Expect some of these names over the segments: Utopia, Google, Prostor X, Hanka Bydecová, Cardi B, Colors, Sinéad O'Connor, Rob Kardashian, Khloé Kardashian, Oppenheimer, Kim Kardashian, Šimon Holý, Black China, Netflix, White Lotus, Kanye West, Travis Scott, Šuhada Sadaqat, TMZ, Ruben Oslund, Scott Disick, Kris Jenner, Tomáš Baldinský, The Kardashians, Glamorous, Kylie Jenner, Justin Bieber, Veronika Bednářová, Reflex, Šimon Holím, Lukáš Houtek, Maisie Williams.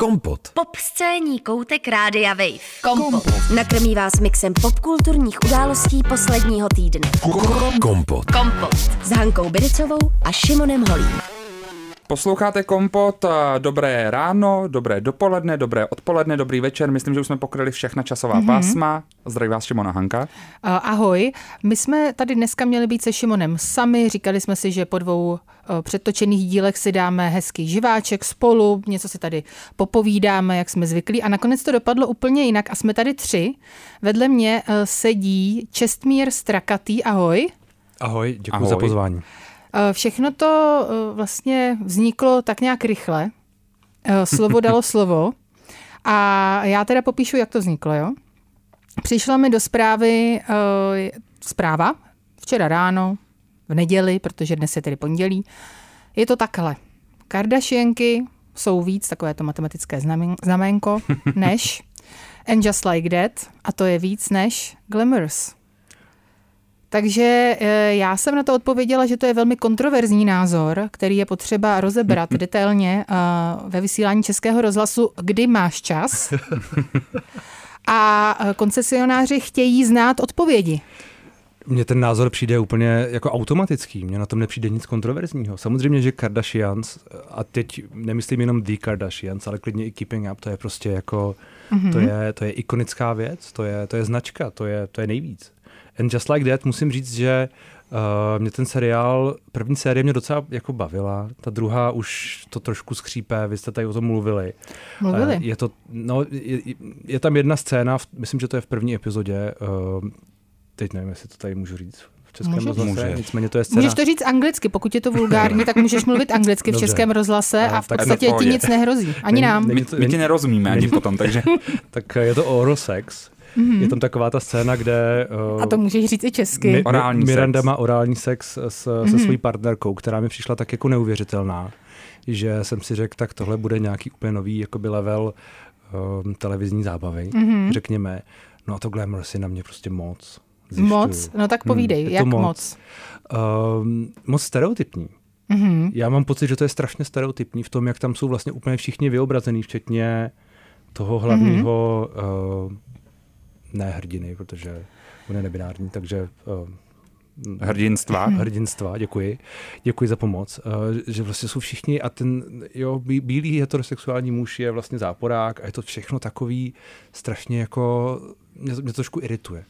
Kompot. Pop scénní koutek Rádia Wave. Kompot. Nakrmí vás mixem popkulturních událostí posledního týdne. Kompot. Kompot. S Hankou Bydecovou a Šimonem Holím. Posloucháte Kompot, dobré ráno, dobré dopoledne, dobré odpoledne, dobrý večer. Myslím, že už jsme pokryli všechna časová pásma. Zdraví vás Šimona Hanka. Ahoj, my jsme tady dneska měli být se Šimonem sami, říkali jsme si, že po dvou předtočených dílech si dáme hezký živáček spolu, něco si tady popovídáme, jak jsme zvyklí a nakonec to dopadlo úplně jinak a jsme tady tři. Vedle mě sedí Čestmír Strakatý, ahoj. Ahoj, děkuji za pozvání. Všechno to vlastně vzniklo tak nějak rychle. Slovo dalo slovo. A já teda popíšu, jak to vzniklo. Jo? Přišla mi do zprávy zpráva včera ráno, v neděli, protože dnes je tedy pondělí. Je to takhle. Kardashianky jsou víc, takové to matematické znaménko, než And Just Like That. A to je víc než Glamorous. Takže já jsem na to odpověděla, že to je velmi kontroverzní názor, který je potřeba rozebrat detailně ve vysílání Českého rozhlasu, kdy máš čas. A koncesionáři chtějí znát odpovědi. Mně ten názor přijde úplně jako automatický, mně na tom nepřijde nic kontroverzního. Samozřejmě, že Kardashians, a teď nemyslím jenom The Kardashians, ale klidně i Keeping Up, to je prostě jako, to je ikonická věc, to je značka, to je nejvíc. And Just Like That, musím říct, že mě ten seriál, první série mě docela jako bavila, ta druhá už to trošku skřípe, vy jste tady o tom mluvili. Je tam jedna scéna, myslím, že to je v první epizodě, teď nevím, jestli to tady můžu říct. V Českém rozhlase, nicméně to je scéna. Můžeš to říct anglicky, pokud je to vulgární, tak můžeš mluvit anglicky v Českém rozhlase a v podstatě ti nic nehrozí, ani nám. My tě nerozumíme ani potom, takže. Tak je to oral sex. Mm-hmm. Je tam taková ta scéna, kde... a to můžeš říct i česky. Miranda má orální sex se svojí partnerkou, která mi přišla tak jako neuvěřitelná, že jsem si řekl, tak tohle bude nějaký úplně nový jakoby level televizní zábavy, řekněme. No a to Glamorous je na mě prostě moc. Zjišťuju. Moc? No tak povídej, jak moc? Moc stereotypní. Mm-hmm. Já mám pocit, že to je strašně stereotypní v tom, jak tam jsou vlastně úplně všichni vyobrazený, včetně toho hlavního... Ne hrdiny, protože on je nebinární, takže... Hrdinstva, děkuji. Děkuji za pomoc. Že vlastně jsou všichni a ten bílý heterosexuální muž je vlastně záporák a je to všechno takový strašně jako... Mě trošku irituje.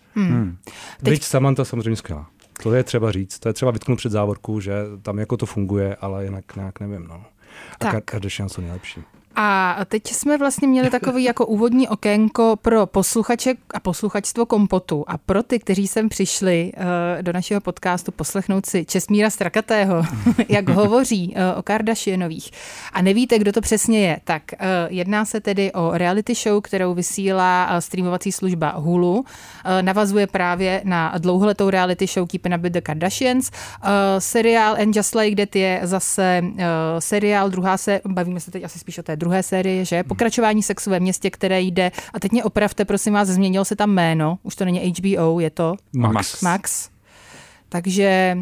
Teď Samantha samozřejmě skvělá. To je třeba říct, to je třeba vytknout před závorku, že tam jako to funguje, ale jinak nějak nevím. No. A Kardashian jsou nejlepší. A teď jsme vlastně měli takový jako úvodní okénko pro posluchače a posluchačstvo Kompotu. A pro ty, kteří sem přišli do našeho podcastu poslechnout si Čestmíra Strakatého, jak hovoří o Kardashianových. A nevíte, kdo to přesně je, tak jedná se tedy o reality show, kterou vysílá streamovací služba Hulu. Navazuje právě na dlouholetou reality show Keeping Up with the Kardashians. Seriál And Just Like That je zase seriál, bavíme se teď asi spíš o té druhé série, že? Pokračování sexu ve městě, které jde, a teď mě opravte, prosím vás, změnilo se tam jméno, už to není HBO, je to Max. Takže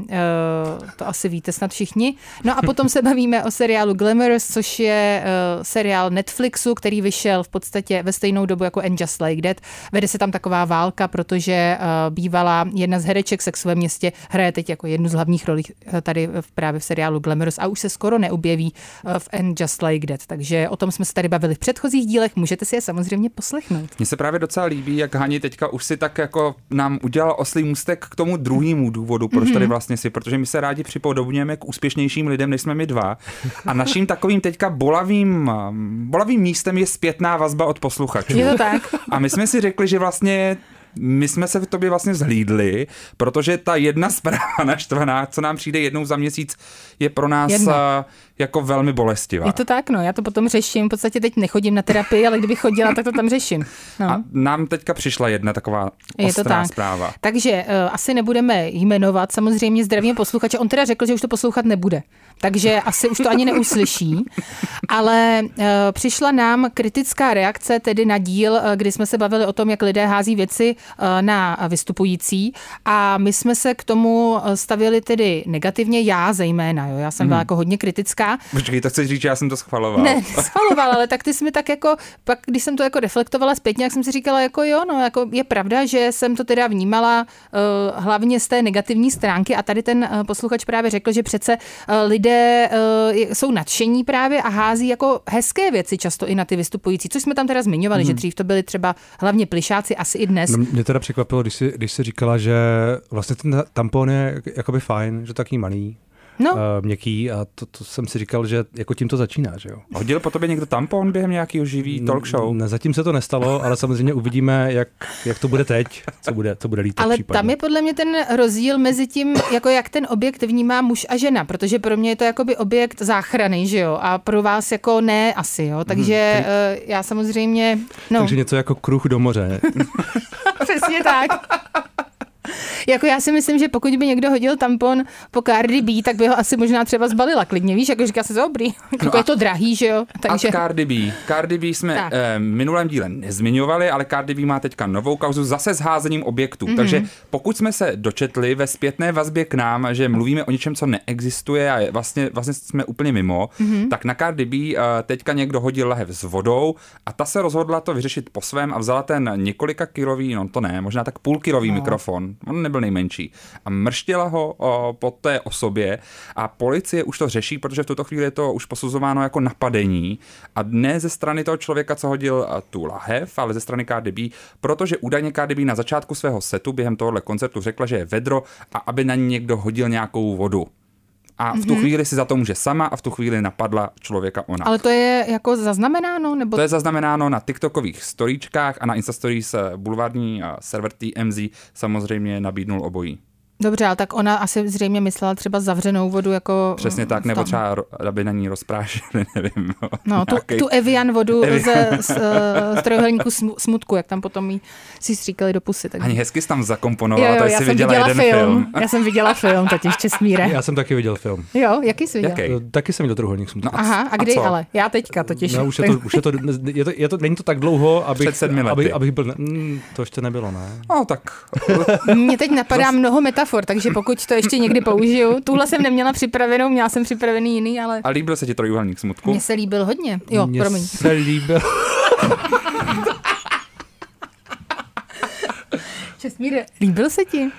to asi víte snad všichni. No a potom se bavíme o seriálu Glamorous, což je seriál Netflixu, který vyšel v podstatě ve stejnou dobu jako And Just Like That. Vede se tam taková válka, protože bývala jedna z hereček sexu ve městě hraje teď jako jednu z hlavních rolí tady právě v seriálu Glamorous a už se skoro neobjeví v And Just Like That. Takže o tom jsme se tady bavili v předchozích dílech, můžete si je samozřejmě poslechnout. Mně se právě docela líbí, jak Hani teďka už si tak jako nám udělala oslý můstek k tomu druhému důvodu. Proč tady vlastně si, protože my se rádi připodobňujeme k úspěšnějším lidem, než jsme my dva. A naším takovým teďka bolavým místem je zpětná vazba od posluchačů. Je to tak. A my jsme si řekli, že vlastně my jsme se v tobě vlastně zhlídli, protože ta jedna zpráva naštvaná, co nám přijde jednou za měsíc, je pro nás jako velmi bolestivá. Je to tak, no, já to potom řeším, v podstatě teď nechodím na terapii, ale kdybych chodila, tak to tam řeším. No. A nám teďka přišla jedna taková ostrá zpráva. Takže asi nebudeme jmenovat, samozřejmě zdravím posluchače, on teda řekl, že už to poslouchat nebude, takže asi už to ani neuslyší, ale přišla nám kritická reakce tedy na díl, kdy jsme se bavili o tom, jak lidé hází věci na vystupující a my jsme se k tomu stavili tedy negativně, já zejména, jo, já jsem byla jako hodně kritická. já. Počkej, to chceš říct, že já jsem to schvalovala. Ne, schvalovala, ale tak ty jsi mi tak jako, pak když jsem to jako reflektovala zpětně, jak jsem si říkala, jako jo, no, jako je pravda, že jsem to teda vnímala hlavně z té negativní stránky a tady ten posluchač právě řekl, že přece lidé jsou nadšení právě a hází jako hezké věci často i na ty vystupující, což jsme tam teda zmiňovali, že dřív to byli třeba hlavně plyšáci, asi i dnes. No, mě teda překvapilo, když jsi říkala, že vlastně ten tampon je jakoby fajn, že taky malý. No. Měkký a to jsem si říkal, že jako tím to začíná, že jo. Hodil po tobě někdo tampon během nějakého živý talk show? Zatím se to nestalo, ale samozřejmě uvidíme, jak to bude teď, co bude lítat ale případně. Tam je podle mě ten rozdíl mezi tím, jako jak ten objekt vnímá muž a žena, protože pro mě je to jakoby objekt záchrany, že jo, a pro vás jako ne asi, jo, takže já samozřejmě, no. Takže něco jako kruh do moře. Přesně tak. Jako já si myslím, že pokud by někdo hodil tampon po Cardi B, tak by ho asi možná třeba zbalila klidně, víš, jako říká se dobrý, jako no je to drahý, že jo. Takže... A Cardi B jsme minulém díle nezmiňovali, ale Cardi B má teďka novou kauzu zase s házením objektů, takže pokud jsme se dočetli ve zpětné vazbě k nám, že mluvíme o něčem, co neexistuje a vlastně jsme úplně mimo, tak na Cardi B teďka někdo hodil lahev s vodou a ta se rozhodla to vyřešit po svém a vzala ten několika kilový, no to ne, možná tak půlkilový mikrofon. On nebyl nejmenší. A mrštila ho po té osobě a policie už to řeší, protože v tuto chvíli je to už posuzováno jako napadení a ne ze strany toho člověka, co hodil tu lahev, ale ze strany Cardi B, protože údajně Cardi B na začátku svého setu během tohohle koncertu řekla, že je vedro a aby na ní někdo hodil nějakou vodu. A v tu chvíli si za to může sama a v tu chvíli napadla člověka ona. Ale to je jako zaznamenáno? Nebo... To je zaznamenáno na TikTokových storíčkách a na Instastories bulvární server TMZ samozřejmě nabídnul obojí. Dobře, ale tak ona asi zřejmě myslela třeba zavřenou vodu jako... Přesně tak, nebo třeba, aby na ní rozprášili, nevím. No, tu Evian vodu z trojuhelníku smutku, jak tam potom jí si stříkali do pusy. Tak... Ani hezky jsi tam zakomponovala, jo, to jsi viděla jeden film. Já jsem viděla film, totiž Čestmíre. Já jsem taky viděl film. Jo, jaký jsi viděl? Jaký? Taky jsem viděl trojuhelník smutku. No, aha, a kdy ale? Já teďka totiž. No, už je to, není to tak dlouho, abych byl... To ještě nebylo, ne? No, tak. Mě teď napadá mnoho metafor. Takže pokud to ještě někdy použiju. Tuhle jsem neměla připravenou, měla jsem připravený jiný, ale... A líbil se ti trojuhelník smutku? Mně se líbil hodně. Jo, promiň. Mně se líbil... Čestmíre, líbil se ti?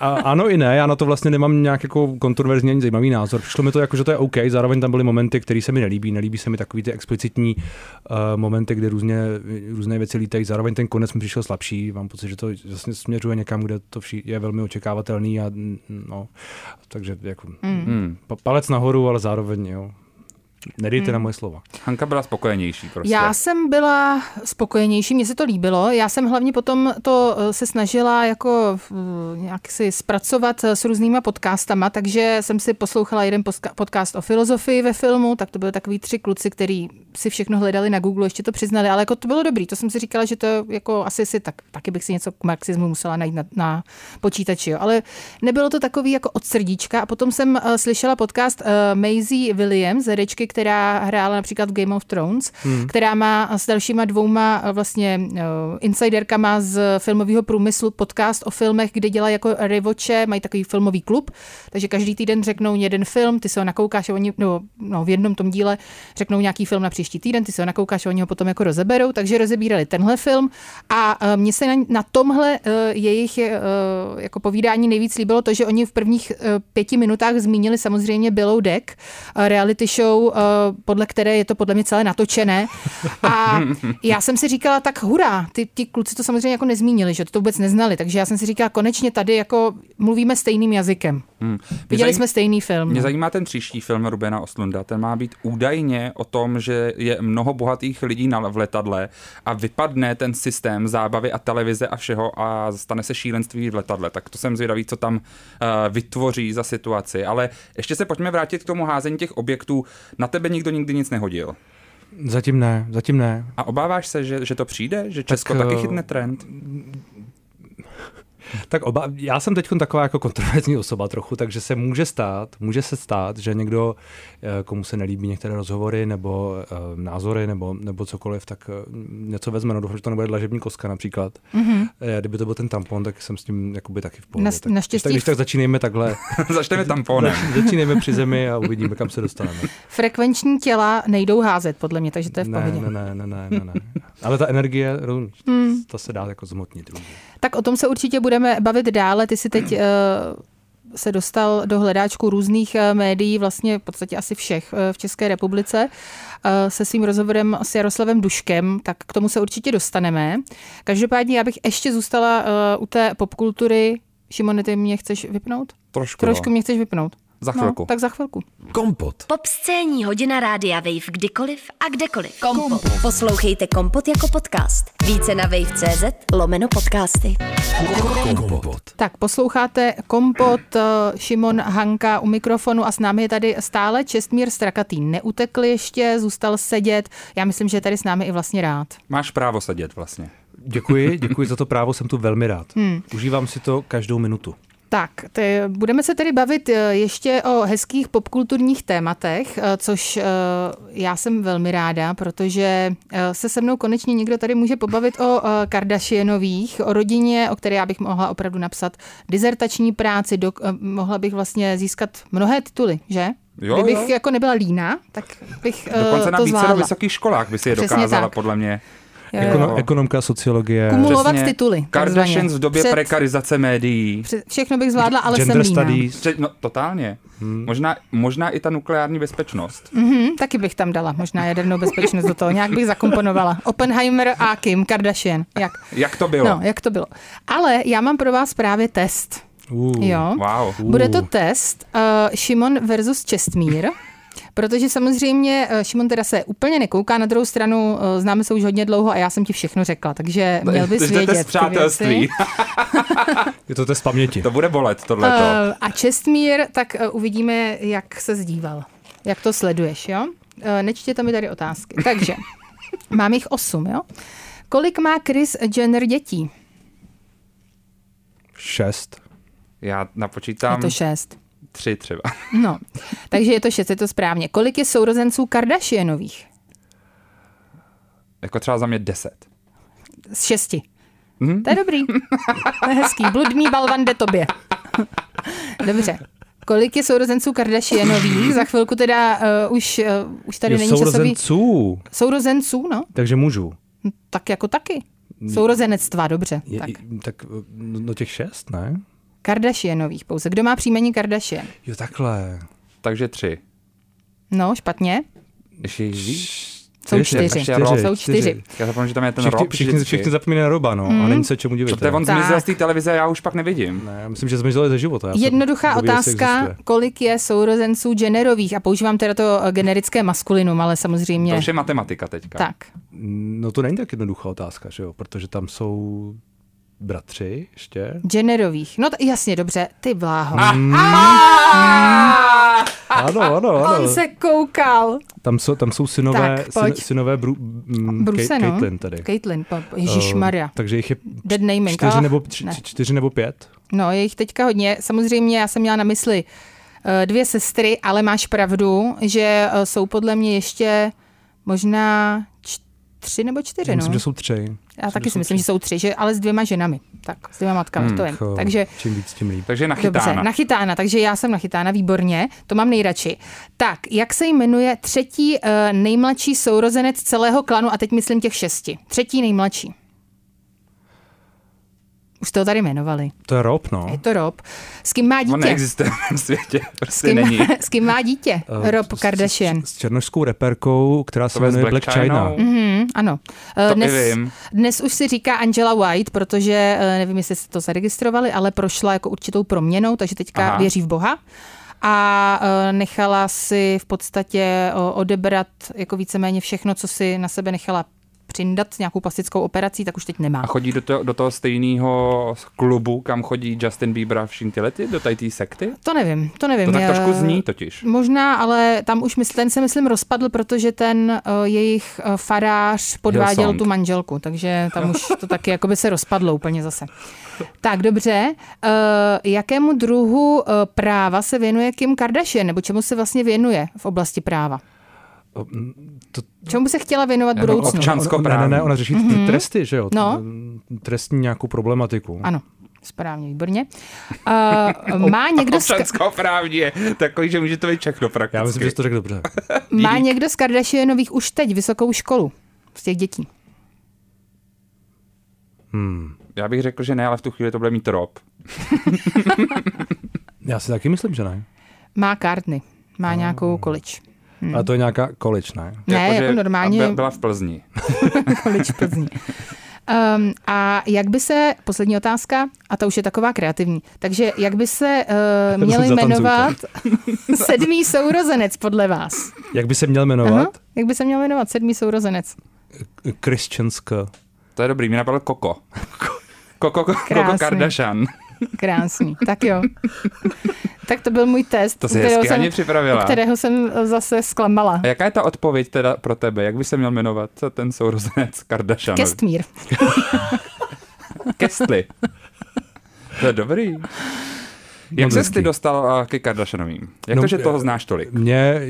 Ano i ne, já na to vlastně nemám nějak jako kontroverzní ani zajímavý názor. Přišlo mi to jako, že to je OK, zároveň tam byly momenty, které se mi nelíbí. Nelíbí se mi takový ty explicitní momenty, kde různé věci lítají. Zároveň ten konec mi přišel slabší. Mám pocit, že to vlastně směřuje někam, kde to je velmi očekávatelný. A, no, takže jako palec nahoru, ale zároveň jo. Nedejte na moje slova. Hanka byla spokojenější prostě. Já jsem byla spokojenější, mně se to líbilo. Já jsem hlavně potom to se snažila jako nějak si zpracovat s různýma podcastama, takže jsem si poslouchala jeden podcast o filozofii ve filmu, tak to byly takový 3 kluci, který si všechno hledali na Google, ještě to přiznali, ale jako to bylo dobrý, to jsem si říkala, že to jako asi si taky bych si něco k marxismu musela najít na počítači, jo. Ale nebylo to takový jako od srdíčka a potom jsem slyšela podcast Maisie Williams, herečky, která hrála například v Game of Thrones, která má s dalšíma 2 vlastně insiderkama z filmového průmyslu podcast o filmech, kde dělají jako revoče, mají takový filmový klub, takže každý týden řeknou jeden film, ty se ho nakoukáš a oni, no, v jednom tom díle řeknou nějaký film na příští týden, ty se ho nakoukáš a oni ho potom jako rozeberou, takže rozebírali tenhle film a mně se na tomhle jejich jako povídání nejvíc líbilo to, že oni v prvních 5 minutách zmínili samozřejmě Below Deck, reality show, podle které je to podle mě celé natočené. A já jsem si říkala, tak hurá, ti kluci to samozřejmě jako nezmínili, že to vůbec neznali, takže já jsem si říkala, konečně tady jako mluvíme stejným jazykem. Viděli jsme stejný film. Mě zajímá ten příští film Rubena Oslunda, ten má být údajně o tom, že je mnoho bohatých lidí v letadle a vypadne ten systém zábavy a televize a všeho a stane se šílenství v letadle. Tak to jsem zvědavý, co tam vytvoří za situaci. Ale ještě se pojďme vrátit k tomu házení těch objektů. Na tebe nikdo nikdy nic nehodil? Zatím ne. A obáváš se, že to přijde? Že Česko taky chytne trend? Tak oba, já jsem teď taková jako kontroverzní osoba trochu, takže se může se stát, že někdo, komu se nelíbí některé rozhovory nebo názory nebo cokoliv, tak něco vezme, no doufám, že to nebude dlažební koska například. Mm-hmm. Kdyby to byl ten tampon, tak jsem s tím jakoby taky v pohodě. Naštěstí. Když tak začínejme takhle. Začneme tamponem. Začínejme při zemi a uvidíme, kam se dostaneme. Frekvenční těla nejdou házet, podle mě, takže to je v pohodě. Ne. Ale ta energie, to se dá jako zmotnit. Tak o tom se určitě budeme bavit dále. Ty si teď se dostal do hledáčku různých médií, vlastně v podstatě asi všech v České republice, se svým rozhovorem s Jaroslavem Duškem, tak k tomu se určitě dostaneme. Každopádně já bych ještě zůstala u té popkultury. Šimone, ty mě chceš vypnout? Trošku mě chceš vypnout. Za chvilku. No, tak za chvilku. Kompot. Popscénní hodina Rádia Wave kdykoliv a kdekoliv. Kompot. Poslouchejte Kompot jako podcast. Více na wave.cz/podcasty. Kompot. Tak posloucháte Kompot, Šimon, Hanka u mikrofonu a s námi je tady stále Čestmír Strakatý. Neutekl ještě, zůstal sedět. Já myslím, že je tady s námi i vlastně rád. Máš právo sedět vlastně. Děkuji za to právo, jsem tu velmi rád. Užívám si to každou minutu. Tak, budeme se tedy bavit ještě o hezkých popkulturních tématech, což já jsem velmi ráda, protože se se mnou konečně někdo tady může pobavit o Kardashianových, o rodině, o které já bych mohla opravdu napsat dizertační práci, mohla bych vlastně získat mnohé tituly, že? Jo, kdybych jako nebyla líná, tak bych dokonce to zvládla. Na vysokých školách by si je dokázala, podle mě. Ekonomka, sociologie. Kumulovat přesně, tituly. Kardashians v době prekarizace médií. Všechno bych zvládla, ale jsem líná. No, totálně. Možná i ta nukleární bezpečnost. Taky bych tam dala možná jadernou bezpečnost do toho. Nějak bych zakomponovala. Oppenheimer a Kim Kardashian. Jak to bylo? No, jak to bylo. Ale já mám pro vás právě test. Jo. Wow. Bude to test Šimon versus Čestmír. Protože samozřejmě Šimon teda se úplně nekouká, na druhou stranu známe se už hodně dlouho a já jsem ti všechno řekla, takže měl bys vědět. To je test přátelství. Je to test paměti. To bude bolet, tohleto. A Čestmír, tak uvidíme, jak se zdíval. Jak to sleduješ, jo? Nečtěte mi tady otázky. Takže, mám jich 8, jo? Kolik má Kris Jenner dětí? 6. Já napočítám. Je to 6. 3 třeba. No, takže je to 6, je to správně. Kolik je sourozenců Kardashianových? Jako třeba za mě 10. Z 6. To je dobrý. To je hezký. Bludný balvan jde tobě. Dobře. Kolik je sourozenců Kardashianových? Za chvilku teda už tady není časový. Sourozenců, no. Takže mužů. Tak jako taky. Sourozenectva, dobře. Tak těch 6, ne? Kardashianových pouze. Kdo má příjmení Kardashian? Jo, takhle. Takže 3. No, špatně. Jsou 4. Jsou 4. Já zapomínám, že tam je ten Rob. Všichni zapomínají na Roba, no. A není se čemu divit. To je on zmizel z té televize, já už pak nevidím. Ne, já myslím, že zmizel ze života. Jednoduchá otázka, kolik je sourozenců Jennerových? A používám teda to generické maskulinum, ale samozřejmě. To už je matematika teďka. Tak. No to není tak jednoduchá otázka, že jo? Protože tam jsou bratři ještě. Jennerových. No jasně, dobře. Ty bláho. Ano. On se koukal. Tam jsou synové, tak, synové Caitlyn tady. Caitlyn, ježišmarja. Takže jich je 4 nebo 5. No, je jich teďka hodně. Samozřejmě já jsem měla na mysli 2 sestry, ale máš pravdu, že jsou podle mě ještě možná 3 nebo 4, myslím, no. Že jsou 3. Já taky si myslím, že jsou 3, ale s 2 ženami. Tak, s 2 matkami, to je. Takže čím víc, tím líp. Takže nachytána. Dobře, nachytána, takže já jsem nachytána, výborně, to mám nejradši. Tak, jak se jmenuje třetí nejmladší sourozenec celého klanu, a teď myslím těch 6. Třetí nejmladší. Už to tady jmenovali. To je Rob, no. Je to Rob. S kým má dítě? On neexistuje v světě, prostě není. S kým má dítě? Rob Kardashian. S černošskou reperkou, která se jmenuje Black China. Ano. Dnes už si říká Angela White, protože nevím, jestli se to zaregistrovali, ale prošla jako určitou proměnou, takže teďka věří v Boha. A nechala si v podstatě odebrat jako víceméně všechno, co si na sebe nechala přindat s nějakou plastickou operací, tak už teď nemá. A chodí do toho stejného klubu, kam chodí Justin Bieber a všichni ty lety, do té sekty? To nevím. To tak trošku zní totiž. Možná, ale tam už ten se rozpadl, protože ten jejich farář podváděl tu manželku, takže tam už to taky jakoby se rozpadlo úplně zase. Tak dobře, jakému druhu práva se věnuje Kim Kardashian, nebo čemu se vlastně věnuje v oblasti práva? Čemu se chtěla věnovat budoucnu? Občanskoprávní. Ne, ona řeší tresty, že jo? No. Trestní nějakou problematiku. Ano. Správně, výborně. Má někdo občanskoprávní je takový, že může to být všechno prakticky. Já myslím, že jsi to řekl dobře. Má někdo z Kardashianových už teď vysokou školu? Z těch dětí? Já bych řekl, že ne, ale v tu chvíli to bude mít Rob. Já si taky myslím, že ne. Má Kardny. Má nějakou college. A to je nějaká college, ne? Ne, jako normálně. Byla v Plzni. College v Plzni. A jak by se, poslední otázka, a ta už je taková kreativní, takže jak by se měl jmenovat sedmý sourozenec podle vás? Jak by se měl jmenovat? Aha, jak by se měl jmenovat sedmý sourozenec? Křesťanská. To je dobrý, mě napadl Koko. Koko Kardashian. Krásný, tak jo. Tak to byl můj test, kterého jsem zase zklamala. A jaká je ta odpověď teda pro tebe? Jak by se měl jmenovat ten sourozenec Kardashian? Čestmír. Kestli. To je dobrý. Jak jsi ty dostal ke Kardashianovým? Jak to, že toho znáš tolik? Mě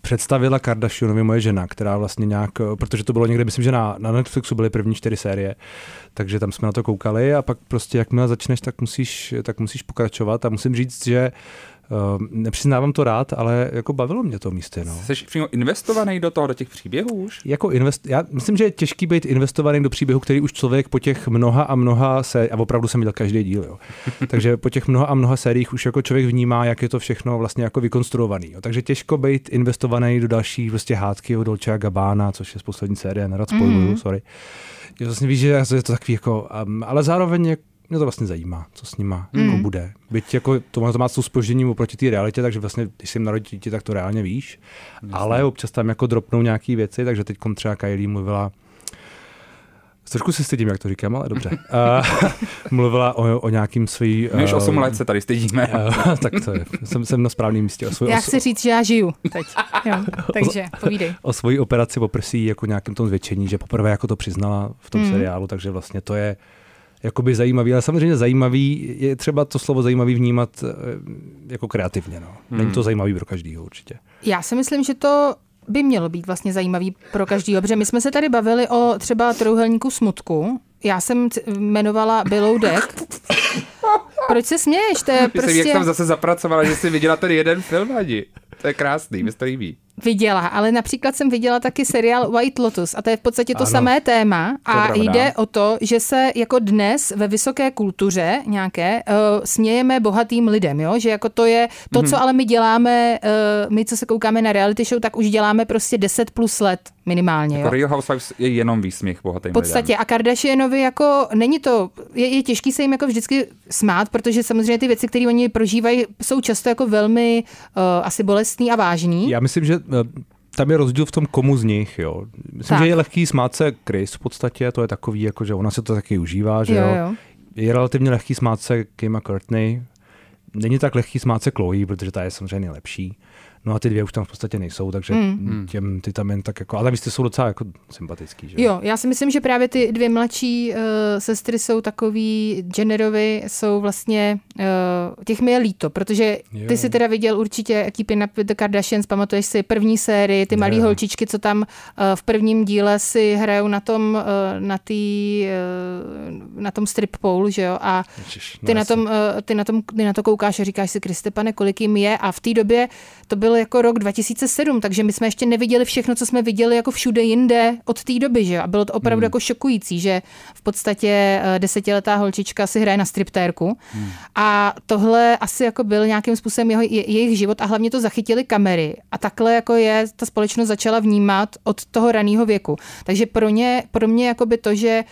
představila Kardashianovi moje žena, která vlastně nějak, protože to bylo někde, myslím, že na Netflixu byly první 4 série, takže tam jsme na to koukali a pak prostě jakmile začneš, tak musíš pokračovat a musím říct, že nepřiznávám to rád, ale jako bavilo mě to místě. No. Jsi přímo investovaný do toho, do těch příběhů už? Já myslím, že je těžký být investovaný do příběhu, který už člověk po těch mnoha a mnoha sériích, a opravdu jsem viděl každý díl, jo. Takže po těch mnoha a mnoha sériích už jako člověk vnímá, jak je to všechno vlastně jako vykonstruovaný. Jo. Takže těžko být investovaný do dalších vlastně hádky o Dolce & Gabbana, což je z poslední série, nerad spojuju, sorry. Já vlastně víš, že je to takový jako, ale zároveň mě to vlastně zajímá, co s nima jako bude. Byť jako to má s tou zpožděním oproti té realitě, takže vlastně, když si jim narodí dítě, tak to reálně víš. Myslím. Ale občas tam jako dropnou nějaký věci, takže teď třeba Kylie mluvila, trošku se stydím, jak to říkám, ale dobře. Mluvila o nějakým svým... My už 8 let se tady stydíme. Tak to je, jsem na správném místě. Já chci říct, že já žiju teď. Jo, takže povídej. O svojí operaci po prsí, jako nějakém tom zvětšení, že poprvé jako to přiznala v tom seriálu, takže vlastně to je jakoby zajímavý, ale samozřejmě zajímavý je třeba to slovo zajímavý vnímat jako kreativně. No. Není to zajímavý pro každýho určitě. Já si myslím, že to by mělo být vlastně zajímavý pro každýho, protože my jsme se tady bavili o třeba trojuhelníku smutku. Já jsem jmenovala Below Deck. Proč se směješ? To je prostě... Jak tam zase zapracovala, že jsi viděla ten jeden film, Hadi. To je krásný, mě to líbí. Viděla, ale například jsem viděla taky seriál White Lotus a to je v podstatě to samé téma a jde o to, že se jako dnes ve vysoké kultuře nějaké smějeme bohatým lidem, jo? Že jako to je to, co ale my děláme, my co se koukáme na reality show, tak už děláme prostě 10+ let minimálně. Jako jo? Real Housewives je jenom výsměch bohatým lidem. V podstatě lidem. A Kardashianovi jako není to, je těžký se jim jako vždycky smát, protože samozřejmě ty věci, které oni prožívají, jsou často jako velmi asi bolestný a vážný. Já myslím, že tam je rozdíl v tom, komu z nich, jo. Myslím, že je lehký smát se Chris v podstatě, to je takový, jako, že ona se to taky užívá, že jo. Je relativně lehký smát se Kim a Courtney. Není tak lehký smát se Khloé, protože ta je samozřejmě nejlepší. No a ty dvě už tam v podstatě nejsou, takže těm ty tam jen tak jako, ale jste jsou docela jako sympatický, že? Jo, já si myslím, že právě ty dvě mladší sestry jsou takový, Jennerovi jsou vlastně, těch mi je líto, protože ty si teda viděl určitě Keeping Up with the Kardashians, pamatuješ si první sérii, ty malý holčičky, co tam v prvním díle si hrajou na tom, na tom strip pole, že jo, a ty na to koukáš a říkáš si, Kriste pane, kolik jim je, a v té době to bylo jako rok 2007, takže my jsme ještě neviděli všechno, co jsme viděli jako všude jinde od té doby, že? A bylo to opravdu jako šokující, že v podstatě 10letá holčička si hraje na striptérku. A tohle asi jako byl nějakým způsobem jejich život a hlavně to zachytili kamery. A takhle jako je ta společnost začala vnímat od toho raného věku. Takže pro mě jako by to, že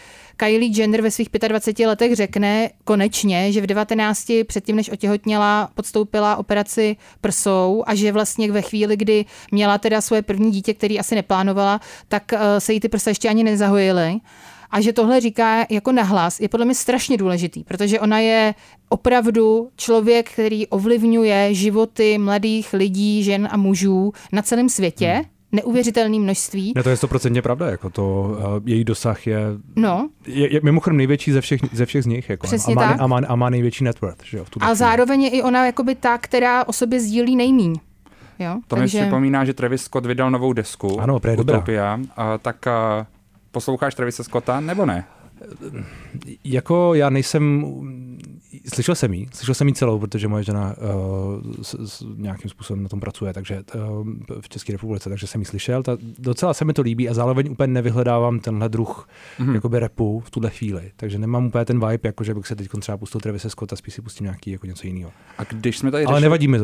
Kylie Jenner ve svých 25 letech řekne konečně, že v 19 předtím, než otěhotněla, podstoupila operaci prsou a že vlastně ve chvíli, kdy měla teda svoje první dítě, který asi neplánovala, tak se jí ty prsa ještě ani nezahojily. A že tohle říká jako nahlas, je podle mě strašně důležitý, protože ona je opravdu člověk, který ovlivňuje životy mladých lidí, žen a mužů na celém světě. Neuvěřitelné množství. Ne, to je 100% pravda, jako to její dosah je mimochodem největší ze všech z nich, jako přesně tak. A má největší net worth, že jo, v tu dobu. Zároveň je i ona jakoby ta, která o sobě sdílí nejmíň. Jo? To mi připomíná, že Travis Scott vydal novou desku. Ano, Utopia. Tak posloucháš Travise Scotta, nebo ne? Jako já nejsem... Slyšel jsem jí celou, protože moje žena s nějakým způsobem na tom pracuje, takže v České republice, takže jsem ji slyšel. Docela se mi to líbí a zároveň úplně nevyhledávám tenhle druh jakoby rapu v tuhle chvíli, takže nemám úplně ten vibe, jako že bych se teď třeba pustil Travise Scotta, spíš si pustím nějaký jako něco jiného. A když jsme tady nevadí mi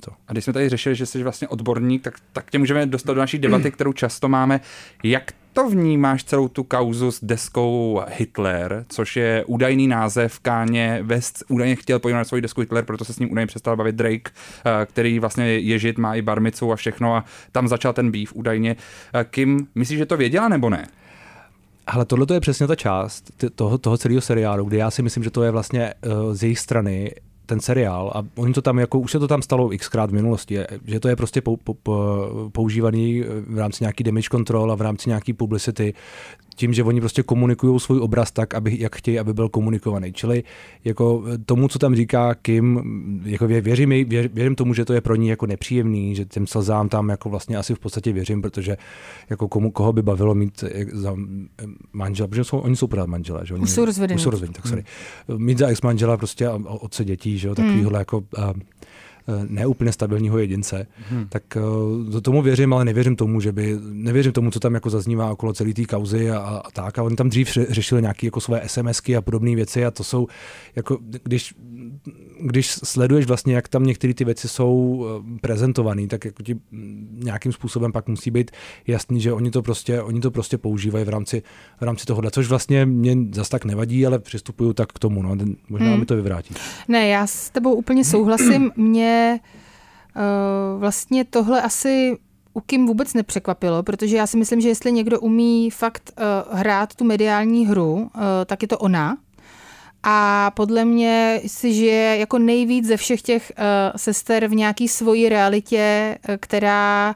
to. A když jsme tady řešili, že jsi vlastně odborník, tak tě můžeme dostat do naší debaty, kterou často máme, jak to vnímáš celou tu kauzu s deskou Hitler, což je údajný název. Kanye West údajně chtěl pojmenovat svoji desku Hitler, proto se s ním údajně přestal bavit Drake, který vlastně je žid, má i barmicu a všechno a tam začal ten býv údajně. Kim, myslíš, že to věděla nebo ne? Ale tohle je přesně ta část toho celého seriálu, kde já si myslím, že to je vlastně z jejich strany ten seriál a oni to tam jako už se to tam stalo xkrát v minulosti, že to je prostě používaný v rámci nějaký damage control a v rámci nějaký publicity tím, že oni prostě komunikují svůj obraz tak, aby jak chtějí, aby byl komunikovaný. Čili jako tomu, co tam říká Kim, jako věřím tomu, že to je pro ní jako nepříjemný, že těm slzám tam jako vlastně asi v podstatě věřím, protože jako koho by bavilo mít za manžela, protože oni jsou pořád manželé, že oni už jsou rozvedení, tak sorry. Mít za ex-manžela prostě a otce dětí, že jo, takovýhle jako neúplně stabilního jedince, tak tomu věřím, ale nevěřím tomu, co tam jako zaznívá okolo celé té kauzy a tak. A oni tam dřív řešili nějaké jako své SMSky a podobné věci a to jsou, jako když sleduješ vlastně, jak tam některé ty věci jsou prezentované, tak jako ti nějakým způsobem pak musí být jasný, že oni to prostě používají v rámci tohohle, což vlastně mě zas tak nevadí, ale přistupuju tak k tomu, no, možná mi to vyvrátí. Ne, já s tebou úplně souhlasím, mě vlastně tohle asi u Kim vůbec nepřekvapilo, protože já si myslím, že jestli někdo umí fakt hrát tu mediální hru, tak je to ona. A podle mě si žije jako nejvíc ze všech těch sester v nějaký svojí realitě, která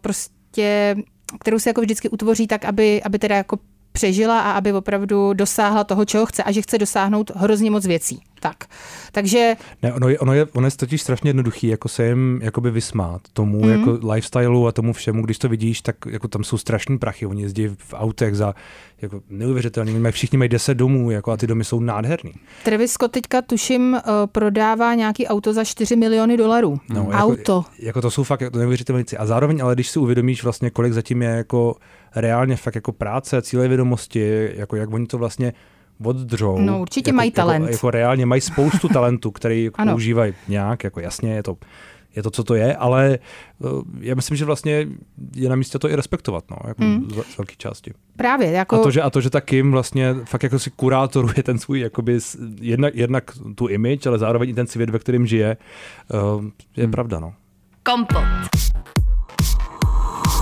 prostě, kterou si jako vždycky utvoří tak, aby teda jako přežila a aby opravdu dosáhla toho, čeho chce a že chce dosáhnout hrozně moc věcí. Tak. Takže... Ne, ono je totiž strašně jednoduchý, jako se jim jakoby vysmát tomu jako lifestylu a tomu všemu, když to vidíš, tak jako tam jsou strašný prachy, oni jezdí v autech za jako neuvěřitelný, všichni mají 10 domů jako, a ty domy jsou nádherný. Travis Scott teďka tuším prodává nějaký auto za $4 miliony. No, auto. Jako to jsou fakt jako neuvěřitelné. A zároveň, ale když si uvědomíš vlastně, kolik zatím je jako reálně fakt jako práce, cíle vědomosti, jako jak oni to vlastně oddřou. No určitě jako, mají talent. Jako reálně mají spoustu talentu, který používají nějak, jako jasně je to, co to je, ale já myslím, že vlastně je na místě to i respektovat, no, jako z velké části. Právě, jako... A to, že ta Kim vlastně fakt jako si kurátoruje ten svůj, jakoby, jednak tu image, ale zároveň i ten svět, ve kterém žije, je pravda, no.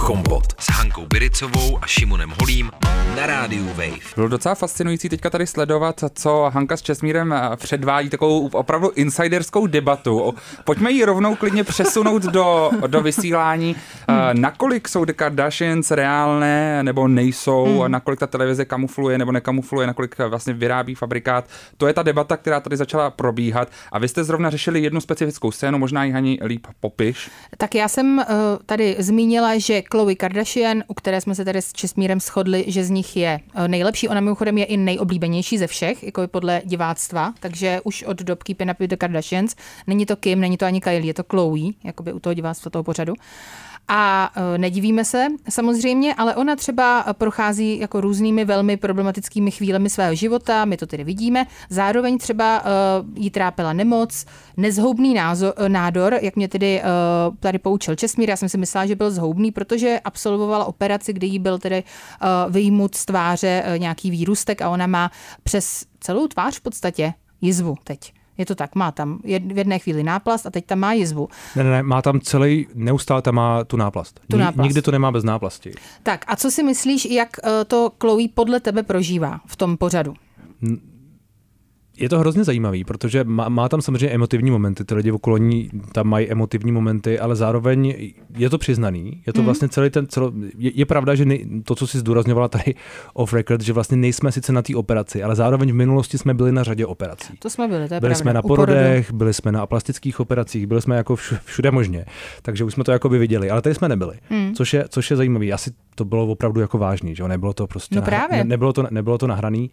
Kompot s Hankou Bydecovou a Šimonem Holím na rádiu Wave. Bylo docela fascinující teďka tady sledovat, co Hanka s Čestmírem předvádí, takovou opravdu insiderskou debatu. Pojďme ji rovnou klidně přesunout do vysílání. Nakolik jsou The Kardashians reálné nebo nejsou, nakolik ta televize kamufluje nebo nekamufluje, nakolik vlastně vyrábí fabrikát. To je ta debata, která tady začala probíhat. A vy jste zrovna řešili jednu specifickou scénu, možná ji Hani líp popiš. Tak já jsem tady zmínila, že Khloé Kardashian, u které jsme se tady s Čestmírem shodli, že z nich je nejlepší. Ona mimochodem je i nejoblíbenější ze všech, jako podle diváctva, takže už od dob Keeping Up with the Kardashians. Není to Kim, není to ani Kylie, je to Khloé, jakoby u toho diváctva toho pořadu. A nedivíme se samozřejmě, ale ona třeba prochází jako různými velmi problematickými chvílemi svého života, my to tedy vidíme. Zároveň třeba jí trápila nemoc, nezhoubný nádor, jak mě tedy tady poučil Čestmír, já jsem si myslela, že byl zhoubný, protože absolvovala operaci, kdy jí byl tedy vyjmut z tváře nějaký výrůstek a ona má přes celou tvář v podstatě jizvu teď. Je to tak, má tam v jedné chvíli náplast a teď tam má jizvu. Ne, má tam celý, neustále tam má tu náplast. Nikdy to nemá bez náplasti. Tak a co si myslíš, jak to Khloé podle tebe prožívá v tom pořadu? Je to hrozně zajímavý, protože má tam samozřejmě emotivní momenty, ty lidi okolo ní tam mají emotivní momenty, ale zároveň je to přiznaný, je to vlastně celý ten, je pravda, že to, co si zdůrazňovala tady off record, že vlastně nejsme sice na té operaci, ale zároveň v minulosti jsme byli na řadě operací. To jsme byli, to je pravda. Byli jsme na porodech, byli jsme na plastických operacích, byli jsme jako všude možně, takže už jsme to jakoby viděli, ale tady jsme nebyli, což je zajímavý. Asi to bylo opravdu jako vážný, že jo? Nebylo to prostě nebylo to nahraný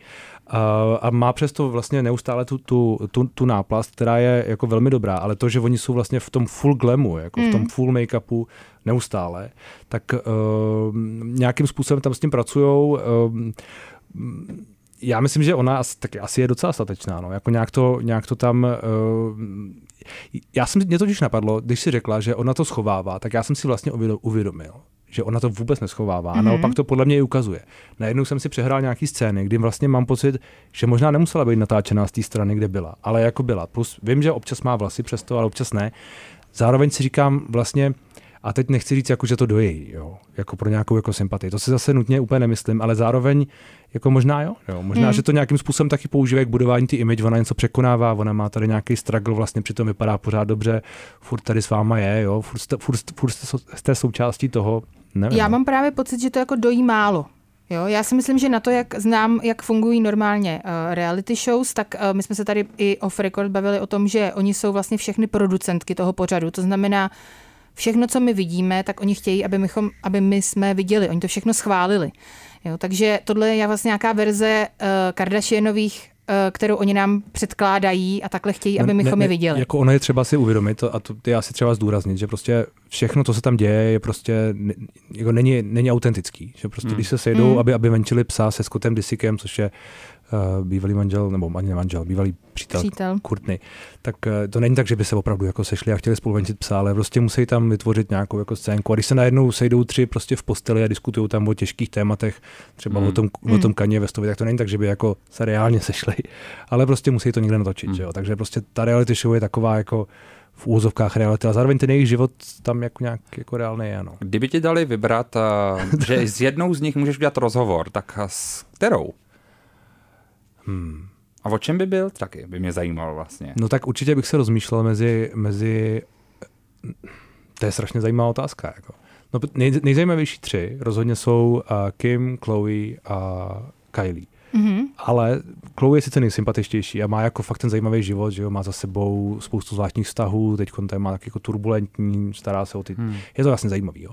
a má přesto vlastně neustále tu náplast, která je jako velmi dobrá, ale to, že oni jsou vlastně v tom full glamu, jako v tom full make-upu neustále, tak nějakým způsobem tam s tím pracujou. Já myslím, že ona asi je docela statečná, no. Jako nějak to tam... Mě totiž napadlo, když si řekla, že ona to schovává, tak já jsem si vlastně uvědomil, že ona to vůbec neschovává a naopak to podle mě i ukazuje. Najednou jsem si přehrál nějaký scény, kdy vlastně mám pocit, že možná nemusela být natáčená z té strany, kde byla, ale jako byla. Plus vím, že občas má vlasy přesto, ale občas ne. Zároveň si říkám vlastně, a teď nechci říct, jako, že to dojejí, jo, jako pro nějakou jako sympatii. To si zase nutně úplně nemyslím, ale zároveň jako možná jo. Možná, že to nějakým způsobem taky používá k budování ty image, ona něco překonává, ona má tady nějaký struggle, vlastně přitom vypadá pořád dobře, furt tady s váma je, jo, furt jste součástí toho. Nevím. Já mám právě pocit, že to jako dojí málo. Jo, já si myslím, že na to, jak znám, jak fungují normálně reality shows, tak my jsme se tady i off record bavili o tom, že oni jsou vlastně všechny producentky toho pořadu. To znamená, všechno, co my vidíme, tak oni chtějí, aby my jsme viděli. Oni to všechno schválili. Jo, takže tohle je vlastně nějaká verze Kardashianových, kterou oni nám předkládají a takhle chtějí, aby my je viděli. Jako ono je třeba si uvědomit a to je asi třeba zdůraznit, že prostě všechno, co se tam děje, je prostě jako není autentický. Že prostě když se sejdou, aby venčili psa se Scottem Disikem, což je bývalý manžel, nebo ani nemanžel, bývalý přítel. Courtney, tak to není tak, že by se opravdu jako sešli a chtěli spolu venčit psa, ale prostě musí tam vytvořit nějakou jako scénku. A když se najednou sejdou tři prostě v posteli a diskutují tam o těžkých tématech, třeba o tom Kanye Westovi, tak to není tak, že by jako se reálně sešli, ale prostě musí to někde natočit, že jo. Takže prostě ta reality show je taková jako v úvozovkách reality, ale zároveň ten jejich život tam jako nějak jako reálný je, no. Kdyby ti dali vybrat, že s jednou z nich můžeš udělat rozhovor, tak s kterou? A o čem by byl? Taky by mě zajímalo vlastně. No tak určitě bych se rozmýšlel mezi... To je strašně zajímavá otázka. Jako. No, nejzajímavější tři rozhodně jsou Kim, Khloé a Kylie. Mm-hmm. Ale Khloé je sice nejsympatičtější a má jako fakt ten zajímavý život, že jo, má za sebou spoustu zvláštních vztahů, teď má tak jako turbulentní, stará se o ty... Je to vlastně zajímavý, jo.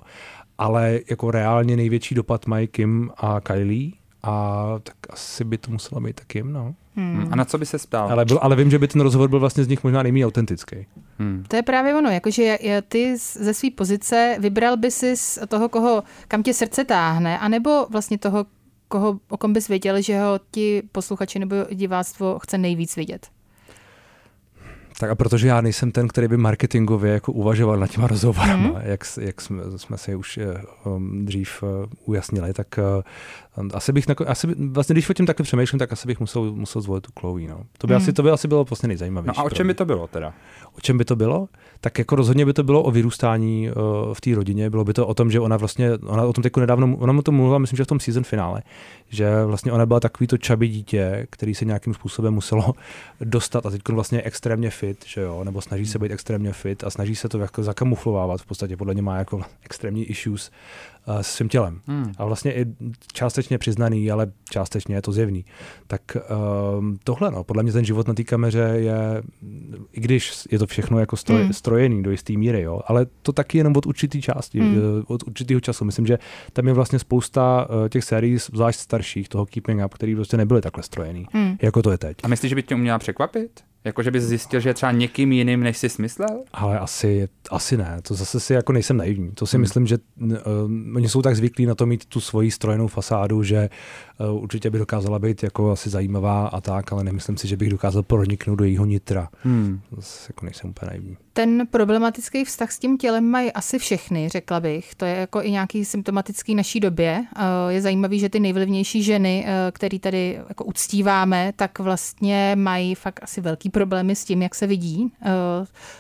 Ale jako reálně největší dopad mají Kim a Kylie, a tak asi by to muselo být takým, no. A na co by se ptal? Ale vím, že by ten rozhovor byl vlastně z nich možná nejméně autentický. To je právě ono, jakože ty ze své pozice vybral by si z toho, kam tě srdce táhne, anebo vlastně toho, o kom bys věděl, že ho ti posluchači nebo diváctvo chce nejvíc vidět. Tak a protože já nejsem ten, který by marketingově jako uvažoval nad těma rozhovorama, jak jsme si už dřív ujasnili, tak asi vlastně, když o tím takhle přemýšlím, tak asi bych musel zvolit tu Khloé, no. To by asi bylo vlastně nejzajímavější. No a o čem by to bylo teda? O čem by to bylo? Tak jako rozhodně by to bylo o vyrůstání v té rodině, bylo by to o tom, že ona vlastně, ona o tom teďko nedávno, ona o tom mluvila, myslím, že v tom season finále, že vlastně ona byla takový to chubby dítě, který se nějakým způsobem muselo dostat a teďko vlastně extrémně fit, že jo, nebo snaží se být extrémně fit a snaží se to jako zakamuflovávat, v podstatě podle něj má jako extrémní issues s svým tělem. A vlastně i částečně přiznaný, ale částečně je to zjevný. Tak tohle, no, podle mě ten život na té kameře je, i když je to všechno jako strojený do jisté míry, jo, ale to taky jenom od určitý části, od určitýho času. Myslím, že tam je vlastně spousta těch sérií, zvlášť starších, toho Keeping Up, který prostě nebyly takhle strojený, jako to je teď. A myslíš, že by tě uměla překvapit? Jakože bys zjistil, že je třeba někým jiným, než jsi myslel? Ale asi ne. To zase si jako nejsem naivní. To si myslím, že oni jsou tak zvyklí na to mít tu svoji strojnou fasádu, že určitě by dokázala být jako asi zajímavá a tak, ale nemyslím si, že bych dokázal proniknout do jejího nitra. Zase jako nejsem úplně naivní. Ten problematický vztah s tím tělem mají asi všechny, řekla bych. To je jako i nějaký symptomatický naší době. Je zajímavý, že ty nejvlivnější ženy, které tady jako uctíváme, tak vlastně mají fakt asi velký problémy s tím, jak se vidí,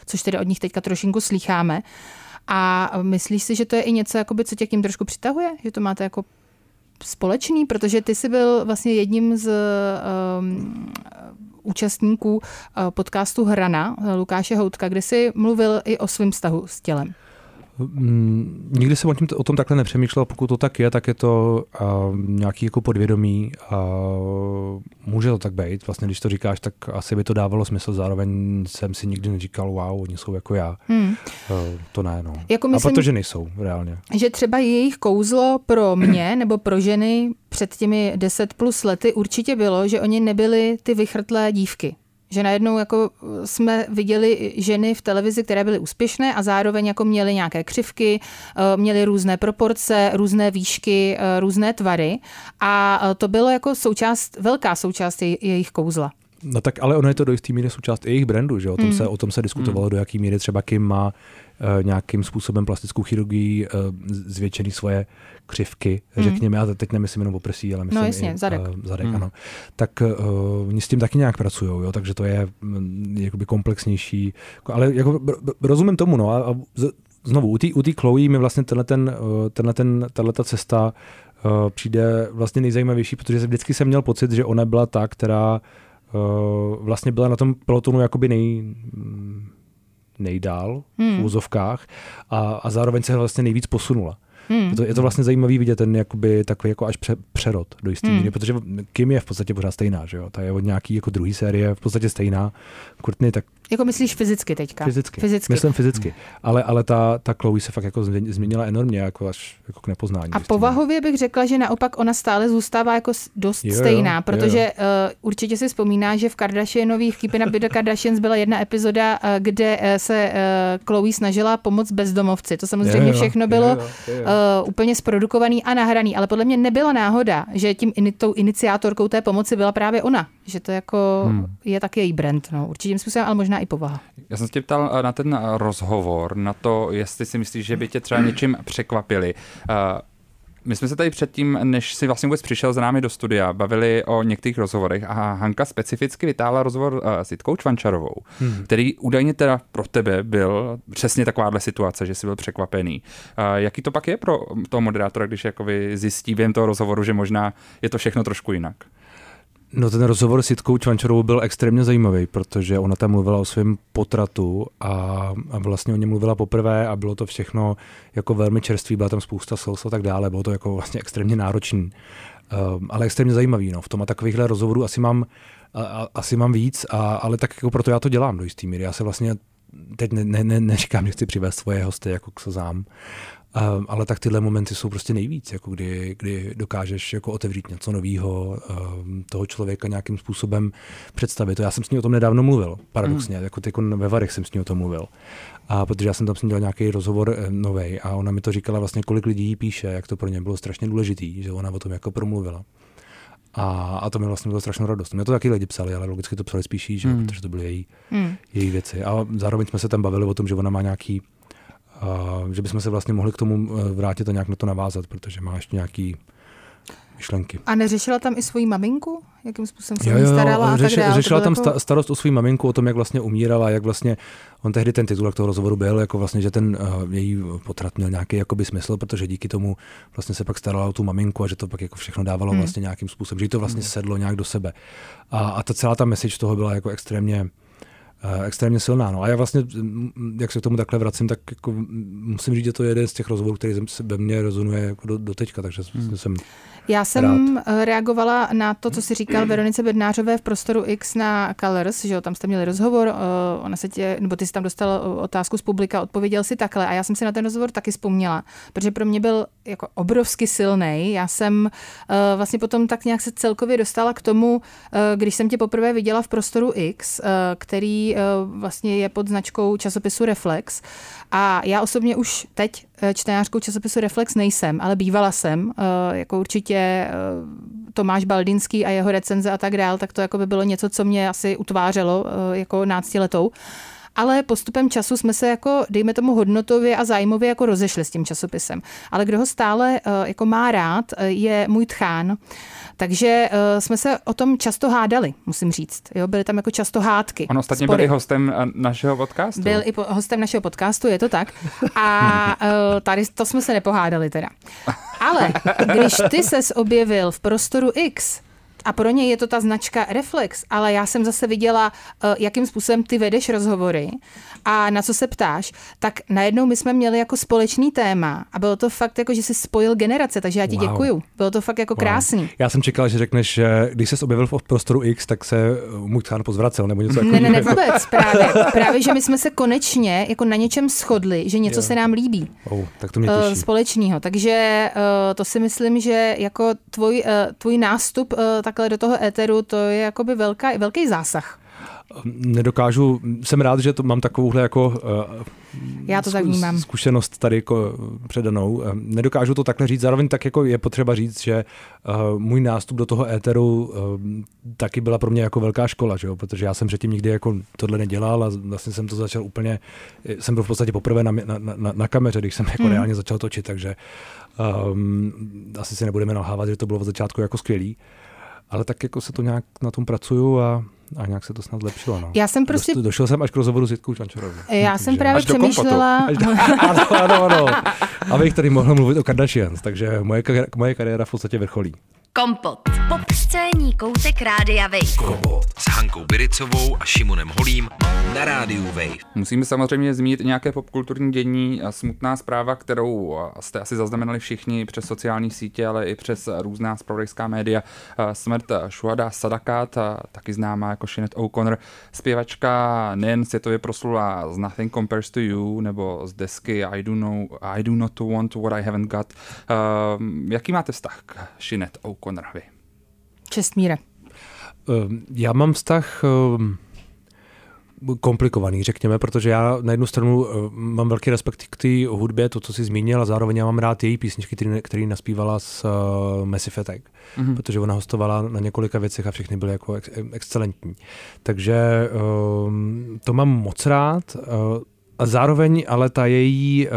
což tedy od nich teďka trošinku slýcháme. A myslíš si, že to je i něco, jakoby, co tě k ním trošku přitahuje? Že to máte jako společný? Protože ty jsi byl vlastně jedním z účastníků podcastu Hrana Lukáše Houtka, kde jsi mluvil i o svém vztahu s tělem. Nikdy jsem o tom takhle nepřemýšlel, pokud to tak je to nějaký jako podvědomí a může to tak být. Vlastně, když to říkáš, tak asi by to dávalo smysl, zároveň jsem si nikdy neříkal, wow, oni jsou jako já. To ne, no. Jako myslím, a protože nejsou, reálně. Že třeba jejich kouzlo pro mě nebo pro ženy před těmi 10+ lety určitě bylo, že oni nebyli ty vychrtlé dívky. Že najednou jako jsme viděli ženy v televizi, které byly úspěšné a zároveň jako měly nějaké křivky, měly různé proporce, různé výšky, různé tvary a to bylo jako velká součást jejich kouzla. No tak ale ono je to do jistý míry součást jejich brandu, že? O tom se diskutovalo, do jaký míry třeba Kim má nějakým způsobem plastickou chirurgii zvětšený svoje křivky, řekněme, a teď nemyslím jenom o prsí, ale myslím i zadek. Ano. Tak oni s tím taky nějak pracujou, jo? Takže to je jakoby komplexnější, ale jako rozumím tomu, no a znovu, u té Khloé mi vlastně tato cesta přijde vlastně nejzajímavější, protože vždycky jsem měl pocit, že ona byla ta, která vlastně byla na tom pelotonu jakoby nejdál v úzovkách a zároveň se vlastně nejvíc posunula. Je to vlastně zajímavý vidět ten jakoby takový jako až přerod do jistý míry, protože Kim je v podstatě pořád stejná, že jo? Ta je od nějaký jako druhý série v podstatě stejná. Courtney tak... Jako myslíš fyzicky teďka? Fyzicky. Myslím fyzicky. Ale ta Khloé se fakt jako změnila enormně, jako až jako k nepoznání. A povahově bych řekla, že naopak ona stále zůstává jako dost stejná, protože určitě si vzpomíná, že v Kardashianových Keeping Up with the Kardashians byla jedna epizoda, kde se Khloé snažila pomoct bezdomovci. To samozřejmě všechno bylo úplně zprodukovaný a nahraný, ale podle mě nebyla náhoda, že tou iniciátorkou té pomoci byla právě ona, že to jako je taky její brand, no, určitým způsobem, ale možná i povaha. Já jsem se tě ptal na ten rozhovor, na to, jestli si myslíš, že by tě třeba něčím překvapili. My jsme se tady předtím, než si vlastně vůbec přišel za námi do studia, bavili o některých rozhovorech a Hanka specificky vytáhla rozhovor s Jitkou Čvančarovou, který údajně teda pro tebe byl přesně takováhle situace, že jsi byl překvapený. Jaký to pak je pro toho moderátora, když jakoby zjistí během toho rozhovoru, že možná je to všechno trošku jinak? No ten rozhovor s Jitkou Čvančarovou byl extrémně zajímavý, protože ona tam mluvila o svém potratu a vlastně o něm mluvila poprvé a bylo to všechno jako velmi čerství, byla tam spousta slz a tak dále, bylo to jako vlastně extrémně náročný, ale extrémně zajímavý, no. V tom a takovýchhle rozhovorů asi mám víc, ale tak jako proto já to dělám do jistý míry. Já se vlastně teď neříkám, že chci přivést svoje hosty jako k slzám, ale tak tyhle momenty jsou prostě nejvíc, jako kdy dokážeš jako otevřít něco nového, toho člověka nějakým způsobem představit. Já jsem s ní o tom nedávno mluvil, paradoxně, jako ve Varech jsem s ní o tom mluvil. A protože já jsem tam s ní dělal nějaký rozhovor novej a ona mi to říkala vlastně, kolik lidí jí píše, jak to pro ně bylo strašně důležitý, že ona o tom jako promluvila. A to mi vlastně bylo strašnou radost. Mě to taky lidi psali, ale logicky to psali spíš jí, že? Protože to byly její věci. A zároveň jsme se tam bavili o tom, že ona má nějaký že bychom se vlastně mohli k tomu vrátit a nějak na to navázat, protože má ještě nějaký myšlenky. A neřešila tam i svoji maminku? Jakým způsobem se jí starala a tak dále? Řešila tam jako... starost o svou maminku, o tom, jak vlastně umírala, jak vlastně, on tehdy ten titulek toho rozhovoru byl, jako vlastně, že ten její potrat měl nějaký jakoby smysl, protože díky tomu vlastně se pak starala o tu maminku a že to pak jako všechno dávalo vlastně nějakým způsobem, že jí to vlastně sedlo nějak do sebe. A ta celá ta message toho byla jako extrémně extrémně silná. No. A já vlastně, jak se k tomu takhle vracím, tak jako musím říct, že to je jeden z těch rozhovorů, který ve mně rezonuje jako do teďka, takže jsem Já jsem rád. Reagovala na to, co jsi říkal Veronice Bednářové v Prostoru X na Colors, že jo, tam jste měli rozhovor, ona se tě, nebo ty jsi tam dostal otázku z publika, odpověděl si takhle a já jsem si na ten rozhovor taky vzpomněla, protože pro mě byl jako obrovsky silnej. Já jsem vlastně potom tak nějak se celkově dostala k tomu, když jsem tě poprvé viděla v Prostoru X, který vlastně je pod značkou časopisu Reflex. A já osobně už teď čtenářkou časopisu Reflex nejsem, ale bývala jsem, jako určitě Tomáš Baldinský a jeho recenze a tak dál, tak to jako by bylo něco, co mě asi utvářelo jako náctiletou. Ale postupem času jsme se jako, dejme tomu, hodnotově a zájmově jako rozešli s tím časopisem. Ale kdo ho stále jako má rád, je můj tchán. Takže jsme se o tom často hádali, musím říct. Jo, byly tam jako často hádky. On ostatně byl i hostem našeho podcastu. Byl i hostem našeho podcastu, je to tak. A tady to jsme se nepohádali teda. Ale když ty ses objevil v Prostoru X, a pro něj je to ta značka Reflex, ale já jsem zase viděla, jakým způsobem ty vedeš rozhovory a na co se ptáš, tak najednou my jsme měli jako společný téma a bylo to fakt jako, že jsi spojil generace, takže já ti děkuju. Bylo to fakt jako krásný. Já jsem čekala, že řekneš, že když ses objevil v Prostoru X, tak se můj tchán pozvracel, nebo něco jako. Ne, vůbec, právě, že my jsme se konečně jako na něčem shodli, že něco se nám líbí. Tak to mě těší. Společného, takže to si myslím, že jako tvůj nástup takhle do toho éteru, to je jakoby velký zásah. Nedokážu, jsem rád, že to mám takovouhle jako já to tak vnímám. Zkušenost tady jako předanou. Nedokážu to takhle říct, zároveň tak jako je potřeba říct, že můj nástup do toho éteru taky byla pro mě jako velká škola, že jo? Protože já jsem předtím nikdy jako tohle nedělal a vlastně jsem to začal úplně, jsem byl v podstatě poprvé na kameře, když jsem jako reálně začal točit, takže asi si nebudeme nalhávat, že to bylo od začátku jako skvělý. Ale tak jako se to nějak na tom pracuju a nějak se to snad lepšilo. No. Já jsem prostě... Došel jsem až k rozhovoru s Jitkou Čvančarovou. Já jsem právě přemýšlela... Ano. Abych tady mohl mluvit o Kardashians, takže moje kariéra v podstatě vrcholí. Kompot. Popscénní koutek Rádia Vej. Kompot s Hankou Bydecovou a Šimonem Holím na Rádiu Vej. Musíme samozřejmě zmínit nějaké popkulturní dění a smutná zpráva, kterou jste asi zaznamenali všichni přes sociální sítě, ale i přes různá zpravodajská média. Smrt Šuhada Sadaqat, taky známá jako Sinéad O'Connor, zpěvačka nejen světově proslula z Nothing Compares to You nebo z desky I do not want what I haven't got. Jaký máte vztah k Sinéad O'Connor? Čestmíre. Já mám vztah komplikovaný, řekněme, protože já na jednu stranu mám velký respekt k té hudbě, to, co jsi zmínil, a zároveň já mám rád její písničky, který naspívala s Massive Attack, protože ona hostovala na několika věcech a všechny byly jako excelentní. Takže to mám moc rád a zároveň ale ta její...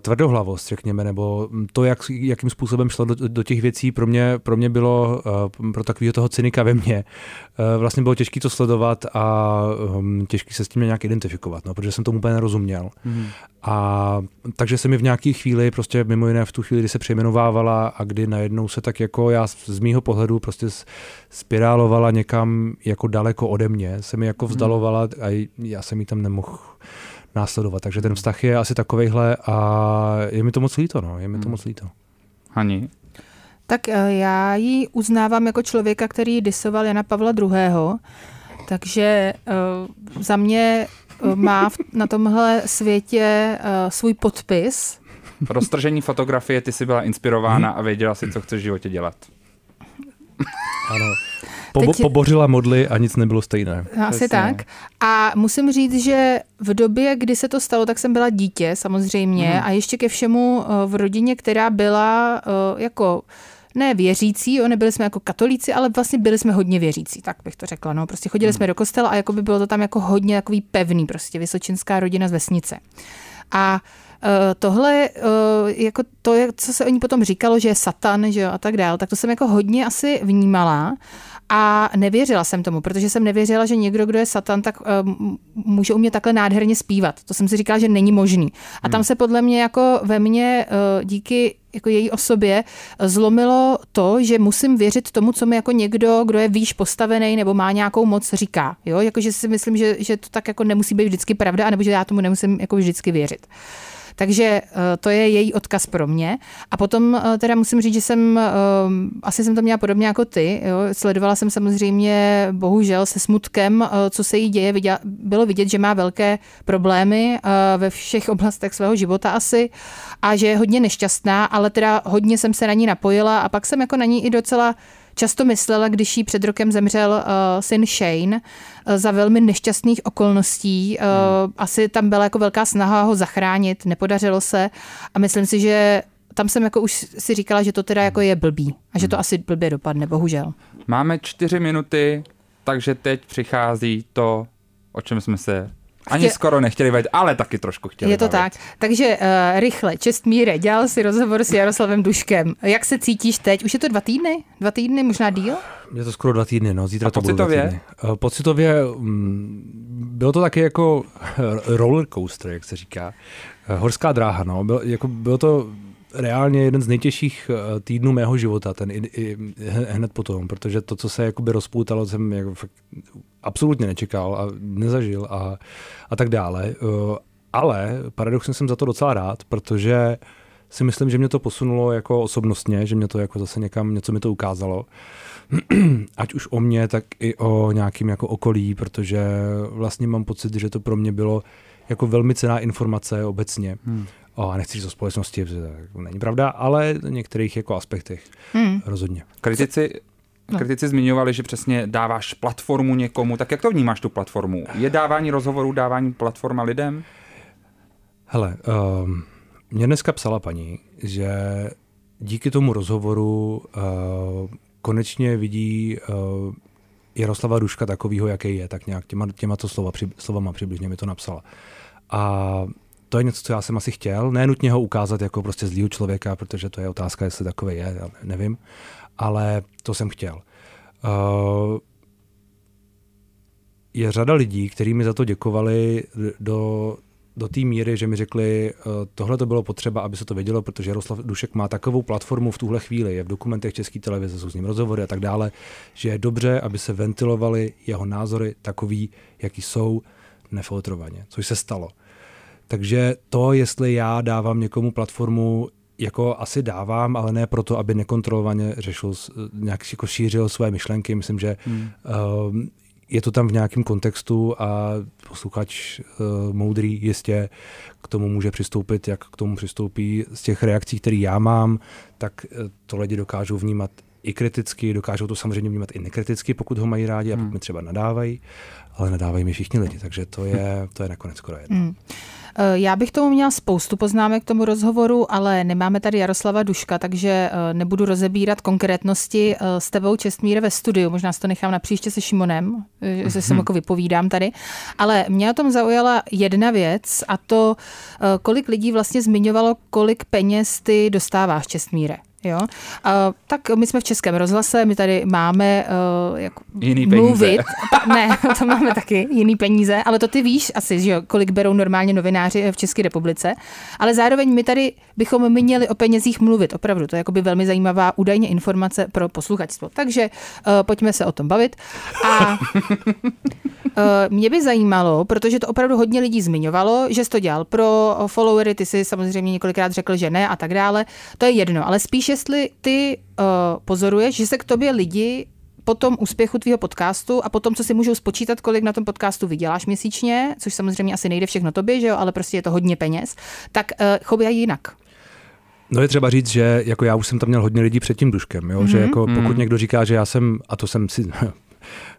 tvrdohlavost, řekněme, nebo to, jakým způsobem šlo do těch věcí, pro mě bylo, pro takového toho cynika ve mně, vlastně bylo těžké to sledovat a těžké se s tím nějak identifikovat, no, protože jsem tomu úplně nerozuměl. A takže se mi v nějaké chvíli, prostě mimo jiné v tu chvíli, kdy se přejmenovávala a kdy najednou se tak jako já z mýho pohledu prostě spirálovala někam jako daleko ode mě, se mi jako vzdalovala a já jsem jí tam nemohl následovat. Takže ten vztah je asi takovejhle a je mi to moc líto, no. Je mi to moc líto. Hani? Tak já ji uznávám jako člověka, který disoval Jana Pavla II. Takže za mě má na tomhle světě svůj podpis. Roztržení fotografie, ty jsi byla inspirována a věděla si, co chceš v životě dělat. Ano. Pobořila modly a nic nebylo stejné. Asi tak. A musím říct, že v době, kdy se to stalo, tak jsem byla dítě samozřejmě a ještě ke všemu v rodině, která byla jako ne věřící, jo, nebyli jsme jako katolíci, ale vlastně byli jsme hodně věřící, tak bych to řekla. No. Prostě chodili jsme do kostela a jako by bylo to tam jako hodně takový pevný, prostě vysočinská rodina z vesnice. A tohle, jako to, co se o ní potom říkalo, že je satan, že jo, a tak dál, tak to jsem jako hodně asi vnímala a nevěřila jsem tomu, protože jsem nevěřila, že někdo, kdo je satan, tak může umět takhle nádherně zpívat. To jsem si říkala, že není možný. A tam se podle mě jako ve mně díky jako její osobě zlomilo to, že musím věřit tomu, co mi jako někdo, kdo je výš postavený nebo má nějakou moc, říká. Jo? Jako, že si myslím, že to tak jako nemusí být vždycky pravda, anebo že já tomu nemusím jako vždycky věřit. Takže to je její odkaz pro mě. A potom teda musím říct, že jsem to měla podobně jako ty. Jo? Sledovala jsem samozřejmě, bohužel, se smutkem, co se jí děje. Bylo vidět, že má velké problémy ve všech oblastech svého života asi a že je hodně nešťastná, ale teda hodně jsem se na ní napojila a pak jsem jako na ní i docela často myslela, když jí před rokem zemřel syn Shane za velmi nešťastných okolností. Asi tam byla jako velká snaha ho zachránit, nepodařilo se a myslím si, že tam jsem jako už si říkala, že to teda jako je blbý a že to asi blbě dopadne, bohužel. Máme 4 minuty, takže teď přichází to, o čem jsme se ani skoro nechtěli bavit, ale taky trošku chtěli. Je to bavit. Tak. Takže rychle, Čestmíre, dělal si rozhovor s Jaroslavem Duškem. Jak se cítíš teď? Už je to 2 týdny? 2 týdny, možná díl? Je to skoro 2 týdny, no. Zítra to budou 2 týdny. Pocitově bylo to taky jako rollercoaster, jak se říká. Horská dráha, no. Bylo to reálně jeden z nejtěžších týdnů mého života, ten hned potom, protože to, co se jakoby rozpoutalo, jsem jako fakt absolutně nečekal a nezažil a tak dále. Ale paradoxně jsem za to docela rád, protože si myslím, že mě to posunulo jako osobnostně, že mě to jako zase někam, něco mi to ukázalo. Ať už o mě, tak i o nějakým jako okolí, protože vlastně mám pocit, že to pro mě bylo jako velmi cenná informace obecně. A nechci říct o společnosti, to není pravda, ale v některých jako aspektech rozhodně. Kritici zmiňovali, že přesně dáváš platformu někomu. Tak jak to vnímáš, tu platformu? Je dávání rozhovorů, dávání platforma lidem? Hele, mě dneska psala paní, že díky tomu rozhovoru konečně vidí Jaroslava Duška takovýho, jaký je, tak nějak těmato slovama přibližně mi to napsala. A to je něco, co já jsem asi chtěl. Ne nutně ho ukázat jako prostě zlýho člověka, protože to je otázka, jestli takový je, já nevím. Ale to jsem chtěl. Je řada lidí, kteří mi za to děkovali do té míry, že mi řekli, tohle to bylo potřeba, aby se to vědělo, protože Jaroslav Dušek má takovou platformu v tuhle chvíli, je v dokumentech České televize, jsou s ním rozhovory a tak dále, že je dobře, aby se ventilovaly jeho názory takový, jaký jsou, nefiltrovaně, což se stalo. Takže to, jestli já dávám někomu platformu, jako asi dávám, ale ne proto, aby nekontrolovaně řešil, nějak jako šířil své myšlenky. Myslím, že je to tam v nějakém kontextu a posluchač moudrý jistě k tomu může přistoupit, jak k tomu přistoupí z těch reakcí, které já mám, tak to lidi dokážou vnímat i kriticky, dokážou to samozřejmě vnímat i nekriticky, pokud ho mají rádi a pokud mi třeba nadávají, ale nadávají mi všichni lidi, takže to je nakonec skoro jedno. Já bych tomu měla spoustu poznámek k tomu rozhovoru, ale nemáme tady Jaroslava Duška, takže nebudu rozebírat konkrétnosti s tebou, Čestmíre, ve studiu. Možná si to nechám na příště se Šimonem, že se jako vypovídám tady. Ale mě o tom zaujala jedna věc a to, kolik lidí vlastně zmiňovalo, kolik peněz ty dostáváš, Čestmíre. Jo? Tak my jsme v Českém rozhlase, my tady máme jako jiný mluvit. Ne, to máme taky jiný peníze, ale to ty víš asi, že jo, kolik berou normálně novináři v České republice, ale zároveň my tady bychom měli o penězích mluvit, opravdu, to je jakoby velmi zajímavá údajně informace pro posluchačstvo, takže pojďme se o tom bavit a mě by zajímalo, protože to opravdu hodně lidí zmiňovalo, že jsi to dělal pro followery, ty jsi samozřejmě několikrát řekl, že ne a tak dále, to je jedno, ale spíš jestli ty pozoruješ, že se k tobě lidi po tom úspěchu tvýho podcastu a po tom, co si můžou spočítat, kolik na tom podcastu vyděláš měsíčně, což samozřejmě asi nejde všechno tobě, že jo, ale prostě je to hodně peněz, tak chovají jinak. No je třeba říct, že jako já už jsem tam měl hodně lidí před tím Duškem, jo? Že jako pokud někdo říká, že já jsem, a to jsem si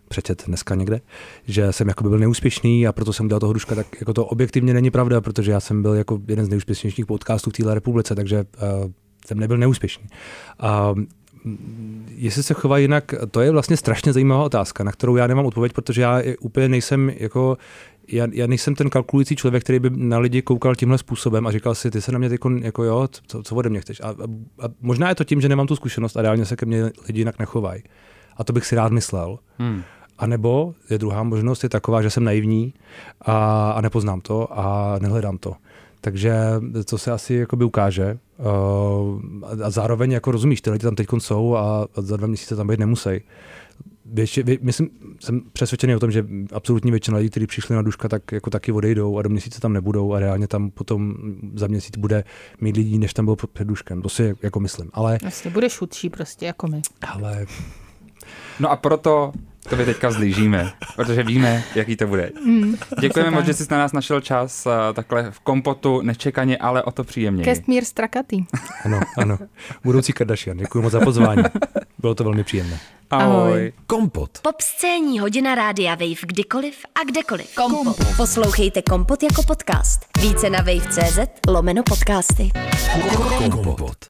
přečet dneska někde, že jsem jako byl neúspěšný a proto jsem udělal toho Duška, tak jako to objektivně není pravda, protože já jsem byl jako jeden z nejúspěšnějších podcastů v téhle republice, takže jsem nebyl neúspěšný. A jestli se chová jinak, to je vlastně strašně zajímavá otázka, na kterou já nemám odpověď, protože já úplně nejsem jako, já nejsem ten kalkulující člověk, který by na lidi koukal tímhle způsobem a říkal si, ty se na mě teď jako jo, co ode mě chceš. A možná je to tím, že nemám tu zkušenost a reálně se ke mně lidi jinak nechovají. A to bych si rád myslel. A nebo je druhá možnost, je taková, že jsem naivní a nepoznám to a nehledám to. Takže to se asi jakoby ukáže. A zároveň jako rozumíš, ty lidi tam teď jsou a za 2 měsíce tam být nemusej. Myslím, jsem přesvědčený o tom, že absolutní většina lidí, kteří přišli na Duška, tak jako taky odejdou a do měsíce tam nebudou a reálně tam potom za měsíc bude mít lidí, než tam bylo před Duškem. To si jako myslím, ale... Vlastně budeš chudší prostě jako my. Ale... No a proto to vy teďka zlížíme, protože víme, jaký to bude. Děkujeme moc, že jsi na nás našel čas takhle v kompotu, nečekaně, ale o to příjemněji. Čestmír Strakatý. Ano, ano. Budoucí Kardashian. Děkuji moc za pozvání. Bylo to velmi příjemné. Ahoj. Kompot. Popscénní hodina Rádia Wave kdykoliv a kdekoliv. Kompot. Poslouchejte Kompot jako podcast. Více na wave.cz/podcasty. Kompot.